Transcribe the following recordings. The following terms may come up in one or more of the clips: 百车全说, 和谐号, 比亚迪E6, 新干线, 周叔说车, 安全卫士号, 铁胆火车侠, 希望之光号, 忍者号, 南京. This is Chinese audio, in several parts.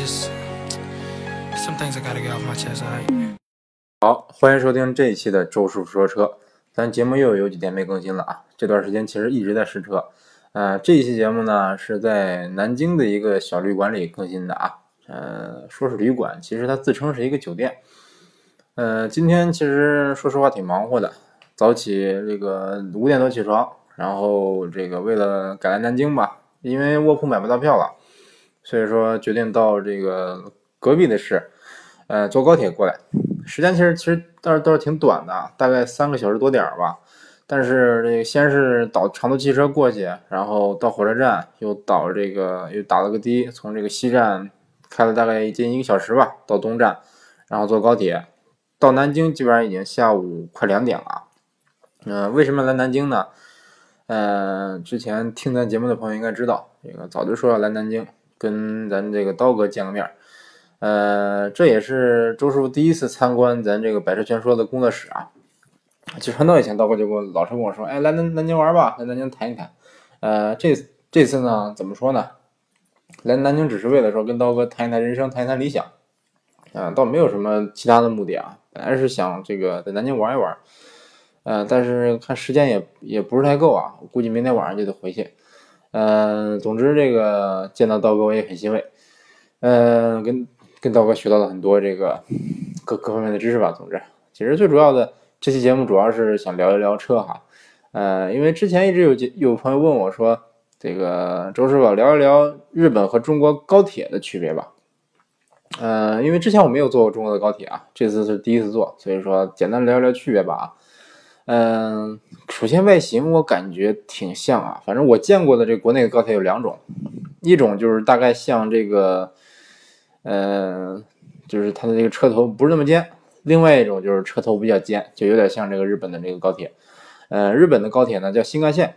just some things I gotta get off my chest. 好，欢迎收听这一期的周叔说车。咱节目又有几天没更新了啊，这段时间其实一直在试车。这一期节目呢是在南京的一个小旅馆里更新的啊。说是旅馆，其实它自称是一个酒店。今天其实说实话挺忙活的，早起这个5点多起床，然后这个为了赶来南京吧，因为卧铺买不到票了，所以说决定到这个隔壁的市，坐高铁过来。时间其实倒是挺短的，大概3个小时多点吧。但是这个先是倒长途汽车过去，然后到火车站又打了个的，从这个西站开了大概近1个小时吧，到东站，然后坐高铁到南京，基本上已经下午快2点了。为什么来南京呢？之前听咱节目的朋友应该知道，这个早就说要来南京，跟咱这个刀哥见个面。这也是周师傅第一次参观咱这个百车全说的工作室啊。其实很早以前刀哥就老是跟我说，哎，来南京玩吧，来南京谈一谈。这次呢，怎么说呢？来南京只是为了说跟刀哥谈一谈人生，谈一谈理想。倒没有什么其他的目的啊。本来是想这个在南京玩一玩，但是看时间也不是太够啊，我估计明天晚上就得回去。总之这个见到刀哥我也很欣慰。跟刀哥学到了很多这个各方面的知识吧。总之，其实最主要的这期节目主要是想聊一聊车哈。因为之前一直有朋友问我说，这个周师傅聊一聊日本和中国高铁的区别吧。因为之前我没有坐过中国的高铁啊，这次是第一次坐，所以说简单聊一聊区别吧。首先外形我感觉挺像啊，反正我见过的这国内的高铁有2种，一种就是大概像这个，就是它的这个车头不是那么尖，另外一种就是车头比较尖，就有点像这个日本的这个高铁。日本的高铁呢叫新干线。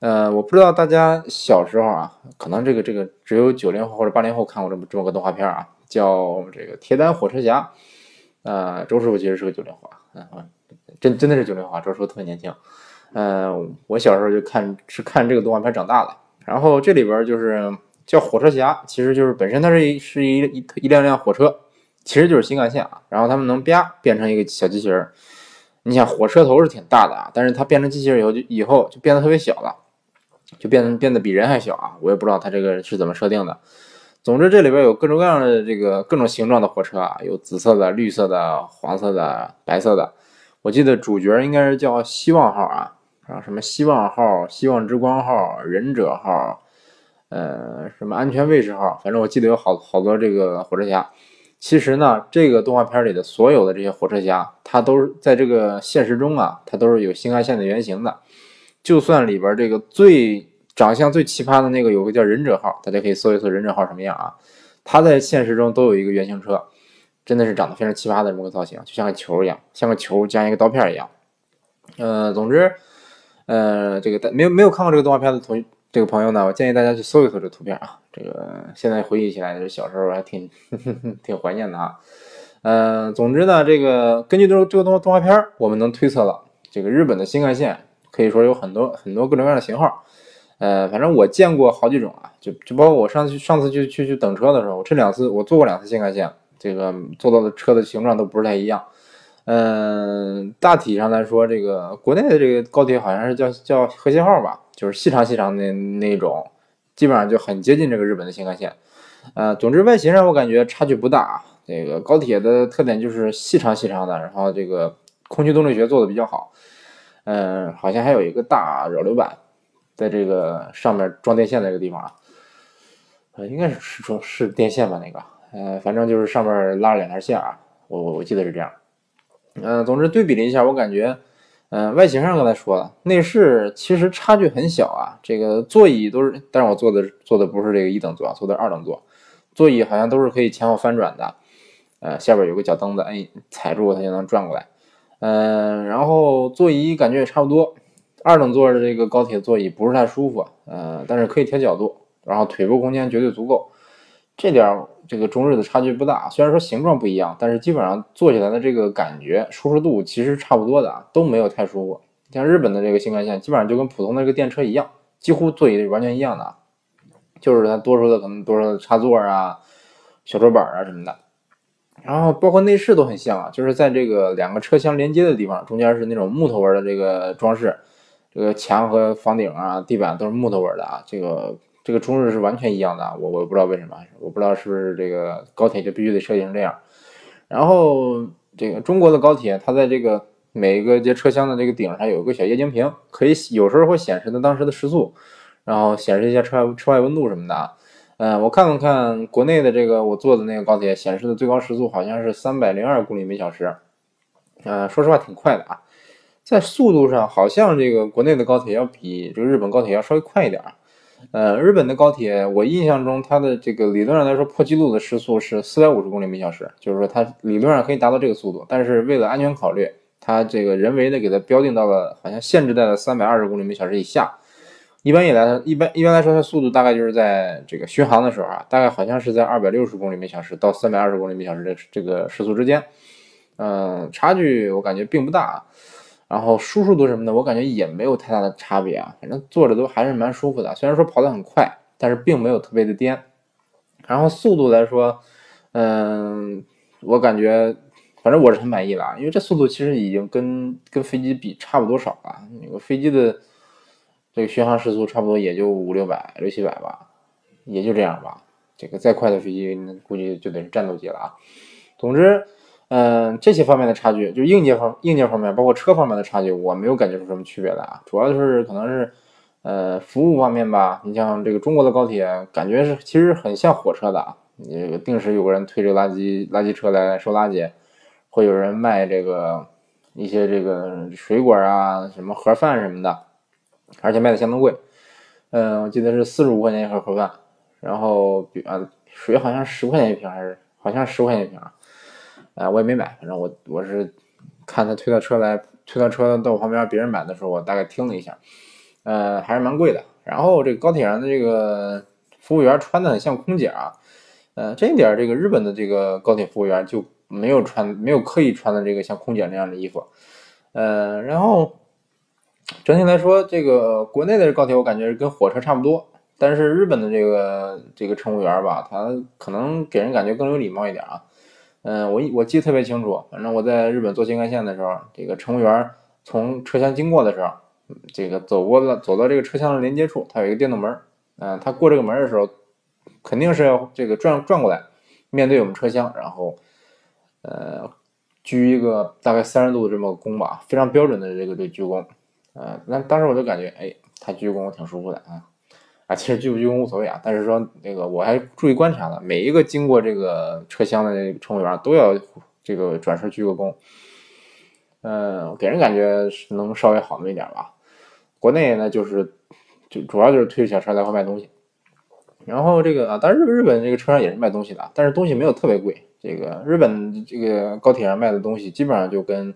我不知道大家小时候啊，可能这个只有90后或者80后看过这么个动画片啊，叫这个铁胆火车侠。周师傅其实是个90后啊，真的是90后，周师傅特别年轻。我小时候就看这个动画片长大的。然后这里边就是叫火车侠，其实就是本身它是一辆火车，其实就是新干线啊。然后他们能变成一个小机器人。你想火车头是挺大的啊，但是它变成机器人以后就变得特别小了，就变得比人还小啊。我也不知道它这个是怎么设定的。总之这里边有各种各样的这个各种形状的火车啊，有紫色的、绿色的、黄色的、白色的。我记得主角应该是叫希望号啊。然后什么希望号、希望之光号、忍者号，什么安全卫士号，反正我记得有好多这个火车侠。其实呢，这个动画片里的所有的这些火车侠，它都是在这个现实中啊，它都是有新干线的原型的。就算里边这个最长相最奇葩的那个有个叫忍者号，大家可以搜一搜忍者号什么样啊，它在现实中都有一个原型车，真的是长得非常奇葩的这么个造型，就像个球一样，像个球加一个刀片一样。总之。这个没有看过这个动画片的这个朋友呢，我建议大家去搜一搜这图片啊。这个现在回忆起来，这小时候还挺怀念的啊。总之呢，这个根据这个动画片，我们能推测了，这个日本的新干线可以说有很多各种各样的型号。反正我见过好几种啊，就包括我上次去等车的时候，我坐过2次新干线，这个坐到的车的形状都不是太一样。大体上来说，这个国内的这个高铁好像是叫和谐号吧，就是细长那种，基本上就很接近这个日本的新干线。总之外形上我感觉差距不大。这个高铁的特点就是细长的，然后这个空气动力学做的比较好。好像还有一个大扰流板在这个上面装电线的一个地方啊，应该是电线吧那个，反正就是上面拉了2条线啊，我记得是这样。总之对比了一下，我感觉，外形上刚才说了，内饰其实差距很小啊。这个座椅都是，但是我坐的不是这个1等座，坐的2等座，座椅好像都是可以前后翻转的，下边有个脚蹬子，踩住它就能转过来。然后座椅感觉也差不多，2等座的这个高铁座椅不是太舒服，但是可以调角度，然后腿部空间绝对足够，这点。这个中日的差距不大，虽然说形状不一样，但是基本上坐起来的这个感觉舒适度其实差不多的啊，都没有太舒服。像日本的这个新干线基本上就跟普通的这个电车一样，几乎座椅完全一样的，就是它多数的可能多数的插座啊，小桌板啊什么的。然后包括内饰都很像啊，就是在这个两个车厢连接的地方，中间是那种木头纹的这个装饰，这个墙和房顶啊、地板都是木头纹的啊。这个中日是完全一样的啊，我不知道为什么，我不知道是不是这个高铁就必须得设计成这样。然后这个中国的高铁，它在这个每个节车厢的这个顶上有一个小液晶屏，可以有时候会显示它当时的时速，然后显示一下车外温度什么的啊。我看了看国内的这个我坐的那个高铁显示的最高时速好像是302公里每小时，说实话挺快的啊。在速度上好像这个国内的高铁要比这个日本高铁要稍微快一点。日本的高铁我印象中它的这个理论上来说破纪录的时速是450公里每小时，就是说它理论上可以达到这个速度，但是为了安全考虑，它这个人为的给它标定到了好像限制在了320公里每小时以下。一般来说，它速度大概就是在这个巡航的时候啊，大概好像是在260公里每小时到320公里每小时的这个时速之间，差距我感觉并不大。然后舒适度什么的，我感觉也没有太大的差别啊，反正坐着都还是蛮舒服的。虽然说跑得很快，但是并没有特别的颠。然后速度来说，我感觉反正我是很满意了，因为这速度其实已经跟飞机比差不多少了，那个飞机的。这个巡航时速差不多也就500-600、600-700吧，也就这样吧。这个再快的飞机估计就得是战斗机了啊。总之，这些方面的差距，就硬件方面，包括车方面的差距，我没有感觉出什么区别来啊。主要就是可能是，服务方面吧。你像这个中国的高铁，感觉是其实很像火车的啊。你定时有个人推着垃圾车来收垃圾，会有人卖这个一些这个水果啊、什么盒饭什么的。而且卖的相当贵，我记得是45块钱一盒盒饭，然后水好像10块钱一瓶，好像10块钱一瓶啊，我也没买，反正我是看他推到车到我旁边别人买的时候，我大概听了一下，还是蛮贵的。然后这个高铁上的这个服务员穿的很像空姐啊，这一点这个日本的这个高铁服务员就没有刻意穿的这个像空姐那样的衣服，然后。整体来说，这个国内的高铁我感觉跟火车差不多，但是日本的这个乘务员吧，他可能给人感觉更有礼貌一点啊。我记得特别清楚，反正我在日本坐新干线的时候，这个乘务员从车厢经过的时候，这个走到这个车厢的连接处，它有一个电动门，他过这个门的时候，肯定是要这个转过来，面对我们车厢，然后鞠一个大概30度这么个躬吧，非常标准的这个鞠躬。那当时我就感觉，哎，他鞠躬挺舒服的啊，其实鞠不鞠躬无所谓啊，但是说那个我还注意观察了，每一个经过这个车厢的这个乘务员都要这个转身鞠个躬，给人感觉是能稍微好那么一点吧。国内呢就主要就是推着小车来回卖东西，然后这个当然日本这个车上也是卖东西的，但是东西没有特别贵，这个日本这个高铁上卖的东西基本上就跟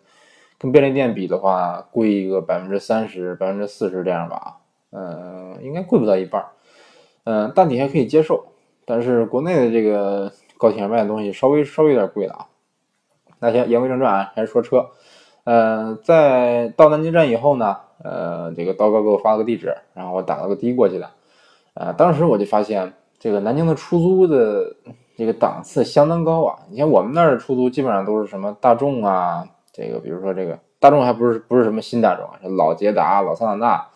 便利店比的话，贵一个30%、40%这样吧，应该贵不到一半，大体还可以接受。但是国内的这个高铁上卖的东西稍微有点贵了啊。那先言归正传啊，还是说车。在到南京站以后呢，这个刀哥给我发了个地址，然后我打了个的过去的。当时我就发现这个南京的出租的这个档次相当高啊。你像我们那儿的出租基本上都是什么大众啊。这个比如说这个大众还不是什么新大众啊，老捷达、老桑塔纳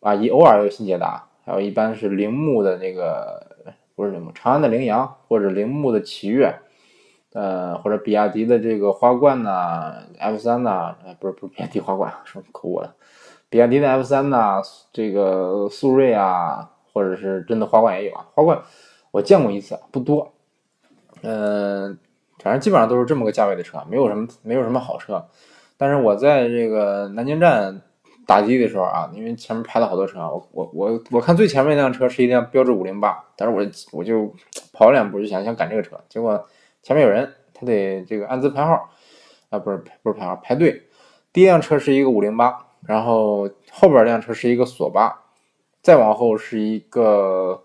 啊，偶尔有新捷达，还有一般是铃木的那个不是铃木，长安的羚羊或者铃木的奇越，或者比亚迪的这个花冠呐、F3呐，不是比亚迪花冠，说口误了，比亚迪的 F3呐，这个速锐啊，或者是真的花冠也有啊，花冠我见过一次，不多，反正基本上都是这么个价位的车，没有什么好车。但是我在这个南京站打的时候啊，因为前面排了好多车，我看最前面那辆车是一辆标致508，但是我就跑两步就想赶这个车，结果前面有人，他得这个按资排号啊，不是排号排队。第一辆车是一个508，然后后边辆车是一个索八，再往后是一个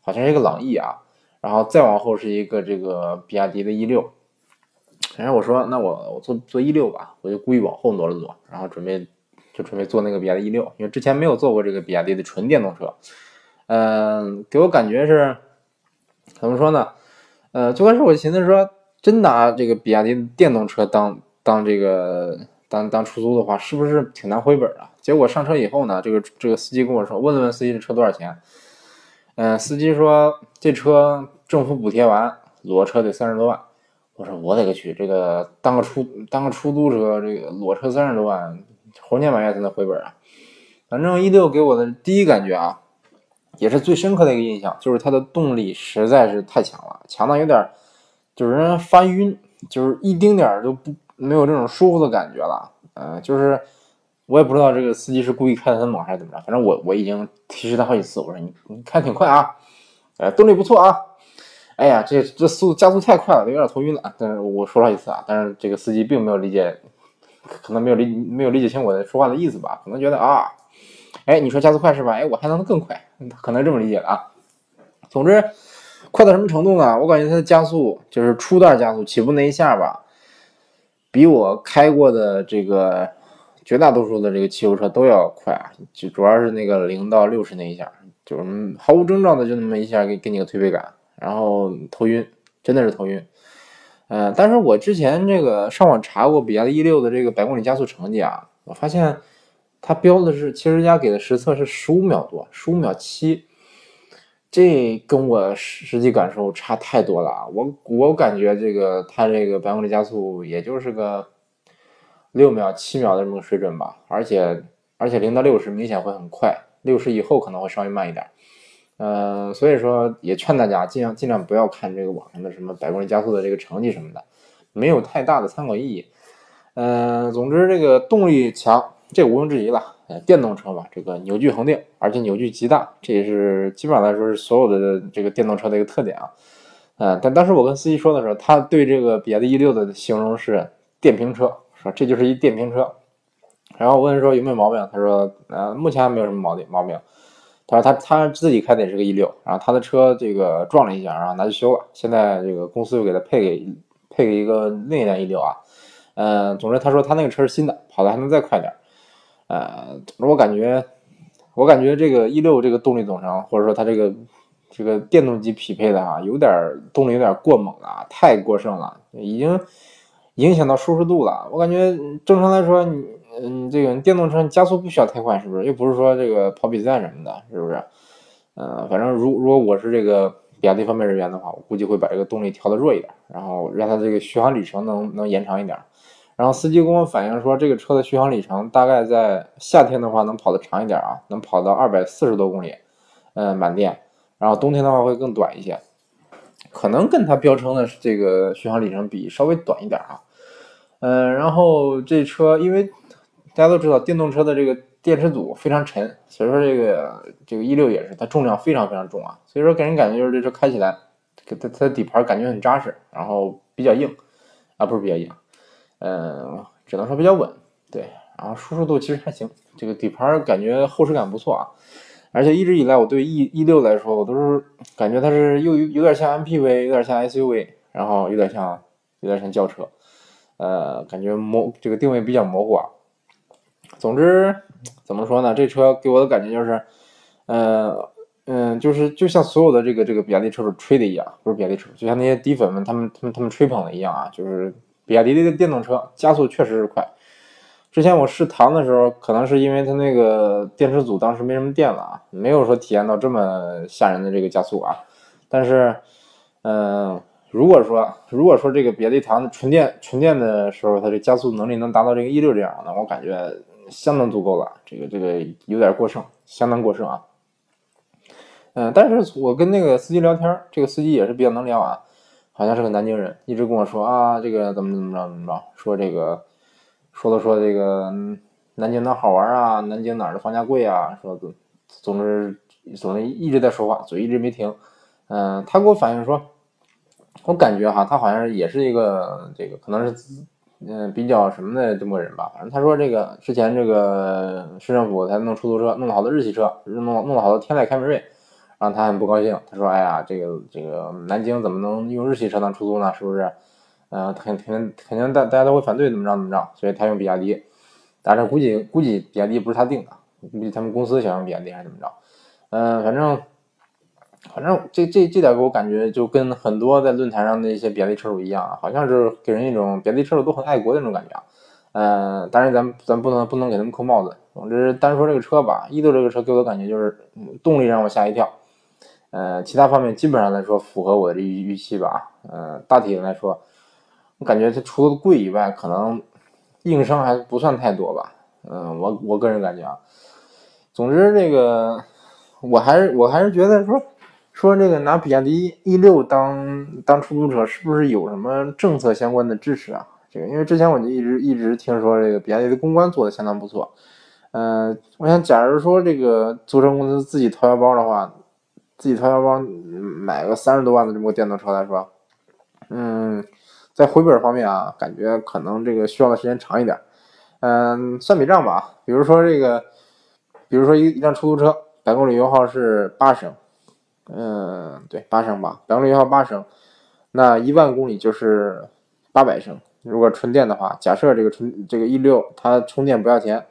好像是一个朗逸啊。然后再往后是一个这个比亚迪的E6，然后我说那我坐E6吧，我就故意往后挪了挪，然后准备坐那个比亚迪E6，因为之前没有坐过这个比亚迪的纯电动车，给我感觉是怎么说呢？最开始我寻思说，真拿这个比亚迪电动车当出租的话，是不是挺难回本啊？结果上车以后呢，这个司机跟我说，问了问司机这车多少钱，司机说这车政府补贴完裸车得30多万。我说我得个去，这个当个出租车，这个裸车30多万，猴年马月才能回本啊！反正1.6给我的第一感觉啊，也是最深刻的一个印象，就是它的动力实在是太强了，强到有点就是让人发晕，就是一丁点都不没有这种舒服的感觉了。就是我也不知道这个司机是故意开得很猛还是怎么着，反正我已经提示他好几次，我说你开挺快啊，动力不错啊。哎呀，这速度加速太快了，有点头晕了。但是我说了一次啊，但是这个司机并没有理解，可能没有理解清我的说话的意思吧，可能觉得啊，哎，你说加速快是吧？哎，我还能更快，可能这么理解了啊。总之，快到什么程度呢？我感觉它的加速就是初段加速起步那一下吧，比我开过的这个绝大多数的这个汽油车都要快啊，就主要是那个0到60那一下，就是毫无征兆的就那么一下给你个推背感。然后头晕，真的是头晕。但是我之前这个上网查过比亚迪1.6的这个百公里加速成绩啊，我发现它标的是汽车之家给的实测是15秒多，15秒7，这跟我实际感受差太多了啊！我感觉这个它这个百公里加速也就是个6秒7秒的这么个水准吧，而且0到60明显会很快，60以后可能会稍微慢一点。所以说也劝大家尽量不要看这个网上的什么百公里加速的这个成绩什么的，没有太大的参考意义。总之这个动力强，这个毋庸置疑了。电动车吧，这个扭矩恒定，而且扭矩极大，这也是基本上来说是所有的这个电动车的一个特点啊。但当时我跟司机说的时候，他对这个比亚迪1.6的形容是电瓶车，说这就是一电瓶车。然后我问说有没有毛病，他说目前还没有什么毛病。他说他自己开的也是个1.6，然后他的车这个撞了一下，然后拿去修了。现在这个公司又给他配给一个另一辆1.6啊。总之他说他那个车是新的，跑的还能再快点。我感觉这个1.6这个动力总成，或者说他这个电动机匹配的啊，动力有点过猛了，太过剩了，已经影响到舒适度了。我感觉正常来说你这个电动车加速不需要太快，是不是？又不是说这个跑比赛什么的，是不是？反正如果我是这个比亚迪方面人员的话，我估计会把这个动力调得弱一点，然后让它这个续航里程能延长一点。然后司机跟我反映说，这个车的续航里程大概在夏天的话能跑得长一点啊，能跑到240多公里，满电。然后冬天的话会更短一些，可能跟它标称的这个续航里程比稍微短一点啊。然后这车因为大家都知道电动车的这个电池组非常沉，所以说这个1.6也是它重量非常非常重啊，所以说给人感觉就是这车开起来它的底盘感觉很扎实，然后比较硬啊，不是比较硬，只能说比较稳，对。然后舒适度其实还行，这个底盘感觉厚实感不错啊。而且一直以来我对 1.6 来说，我都是感觉它是又有点像 MPV， 有点像 SUV， 然后有点像轿车，感觉这个定位比较模糊啊。总之怎么说呢，这车给我的感觉就是就是就像所有的这个比亚迪车主吹的一样，不是比亚迪车主，就像那些迪粉们他们吹捧的一样啊，就是比亚迪的电动车加速确实是快。之前我试唐的时候，可能是因为它那个电池组当时没什么电了啊，没有说体验到这么吓人的这个加速啊。但是如果说这个比亚迪唐的纯电的时候，它这加速能力能达到这个1.6这样呢，我感觉相当足够了，这个有点过剩，相当过剩啊。但是我跟那个司机聊天，这个司机也是比较能聊啊，好像是个南京人，一直跟我说啊，这个怎么着，说这个说这个南京哪好玩啊，南京哪儿的房价贵啊，说总之一直在说话，嘴一直没停。他给我反映说，我感觉哈，他好像也是一个这个可能是比较什么的这么个人吧，反正他说这个之前这个市政府才弄出租车，弄了好多日系车，弄了好多天籁凯美瑞，让他很不高兴。他说哎呀，这个南京怎么能用日系车当出租呢，是不是？肯定大家都会反对，怎么着，所以他用比亚迪。但是估计比亚迪不是他定的，估计他们公司想用比亚迪还是怎么着。反正反正这点给我感觉就跟很多在论坛上的一些贬低车手一样啊，好像是给人一种贬低车手都很爱国的那种感觉啊。当然咱不能给他们扣帽子。总之单说这个车吧，E6这个车给我的感觉就是动力让我吓一跳，其他方面基本上来说符合我的预期吧。大体来说，我感觉它除了贵以外，可能硬伤还不算太多吧。我个人感觉啊，总之这个我还是觉得说这个拿比亚迪 E6 当出租车是不是有什么政策相关的支持啊？这个因为之前我就一直听说这个比亚迪的公关做的相当不错，我想假如说这个租车公司自己掏腰包的话，自己掏腰包买个30多万的这么个电动车来说，在回本方面啊，感觉可能这个需要的时间长一点。算笔账吧，比如说一辆出租车百公里油耗是8升。对，8升吧，百公里油耗8升，那1万公里就是800升。如果纯电的话，假设这个E6它充电不要钱，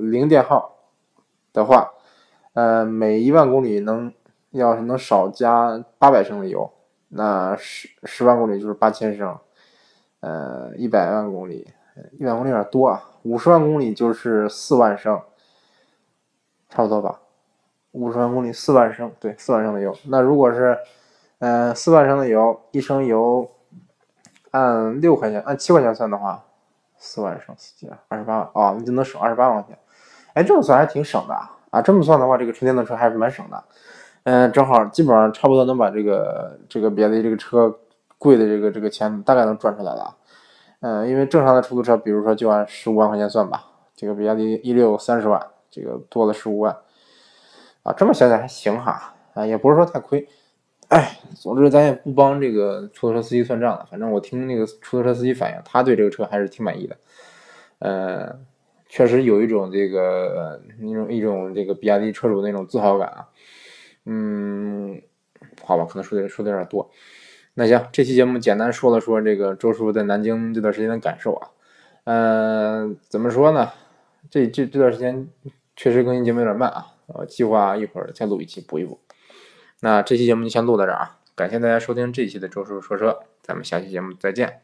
零电耗的话，每1万公里要是能少加800升的油，那10万公里就是8000升，100万公里，100万公里有点多啊，50万公里就是4万升，差不多吧。50万公里4万升，对，4万升的油。那如果是4万升的油，一升油按6块钱按7块钱算的话，4万升28万啊，你就能省28万块钱。哎，这么算还挺省的啊，这么算的话，这个纯电动车还是蛮省的。正好基本上差不多能把这个比亚迪这个车贵的这个钱大概能赚出来了。因为正常的出租车比如说就按15万块钱算吧，这个比亚迪E630万，这个多了15万。啊，这么想想还行哈，啊，也不是说太亏。哎，总之咱也不帮这个出租车司机算账了，反正我听那个出租车司机反映，他对这个车还是挺满意的。确实有一种一种这个比亚迪车主那种自豪感啊。好吧，可能说的有点多。那行，这期节目简单说了说这个周叔在南京这段时间的感受啊。怎么说呢？这段时间确实更新节目有点慢啊。我计划一会儿再录一期补一补。那这期节目就先录到这儿啊，感谢大家收听这一期的周叔说车，咱们下期节目再见。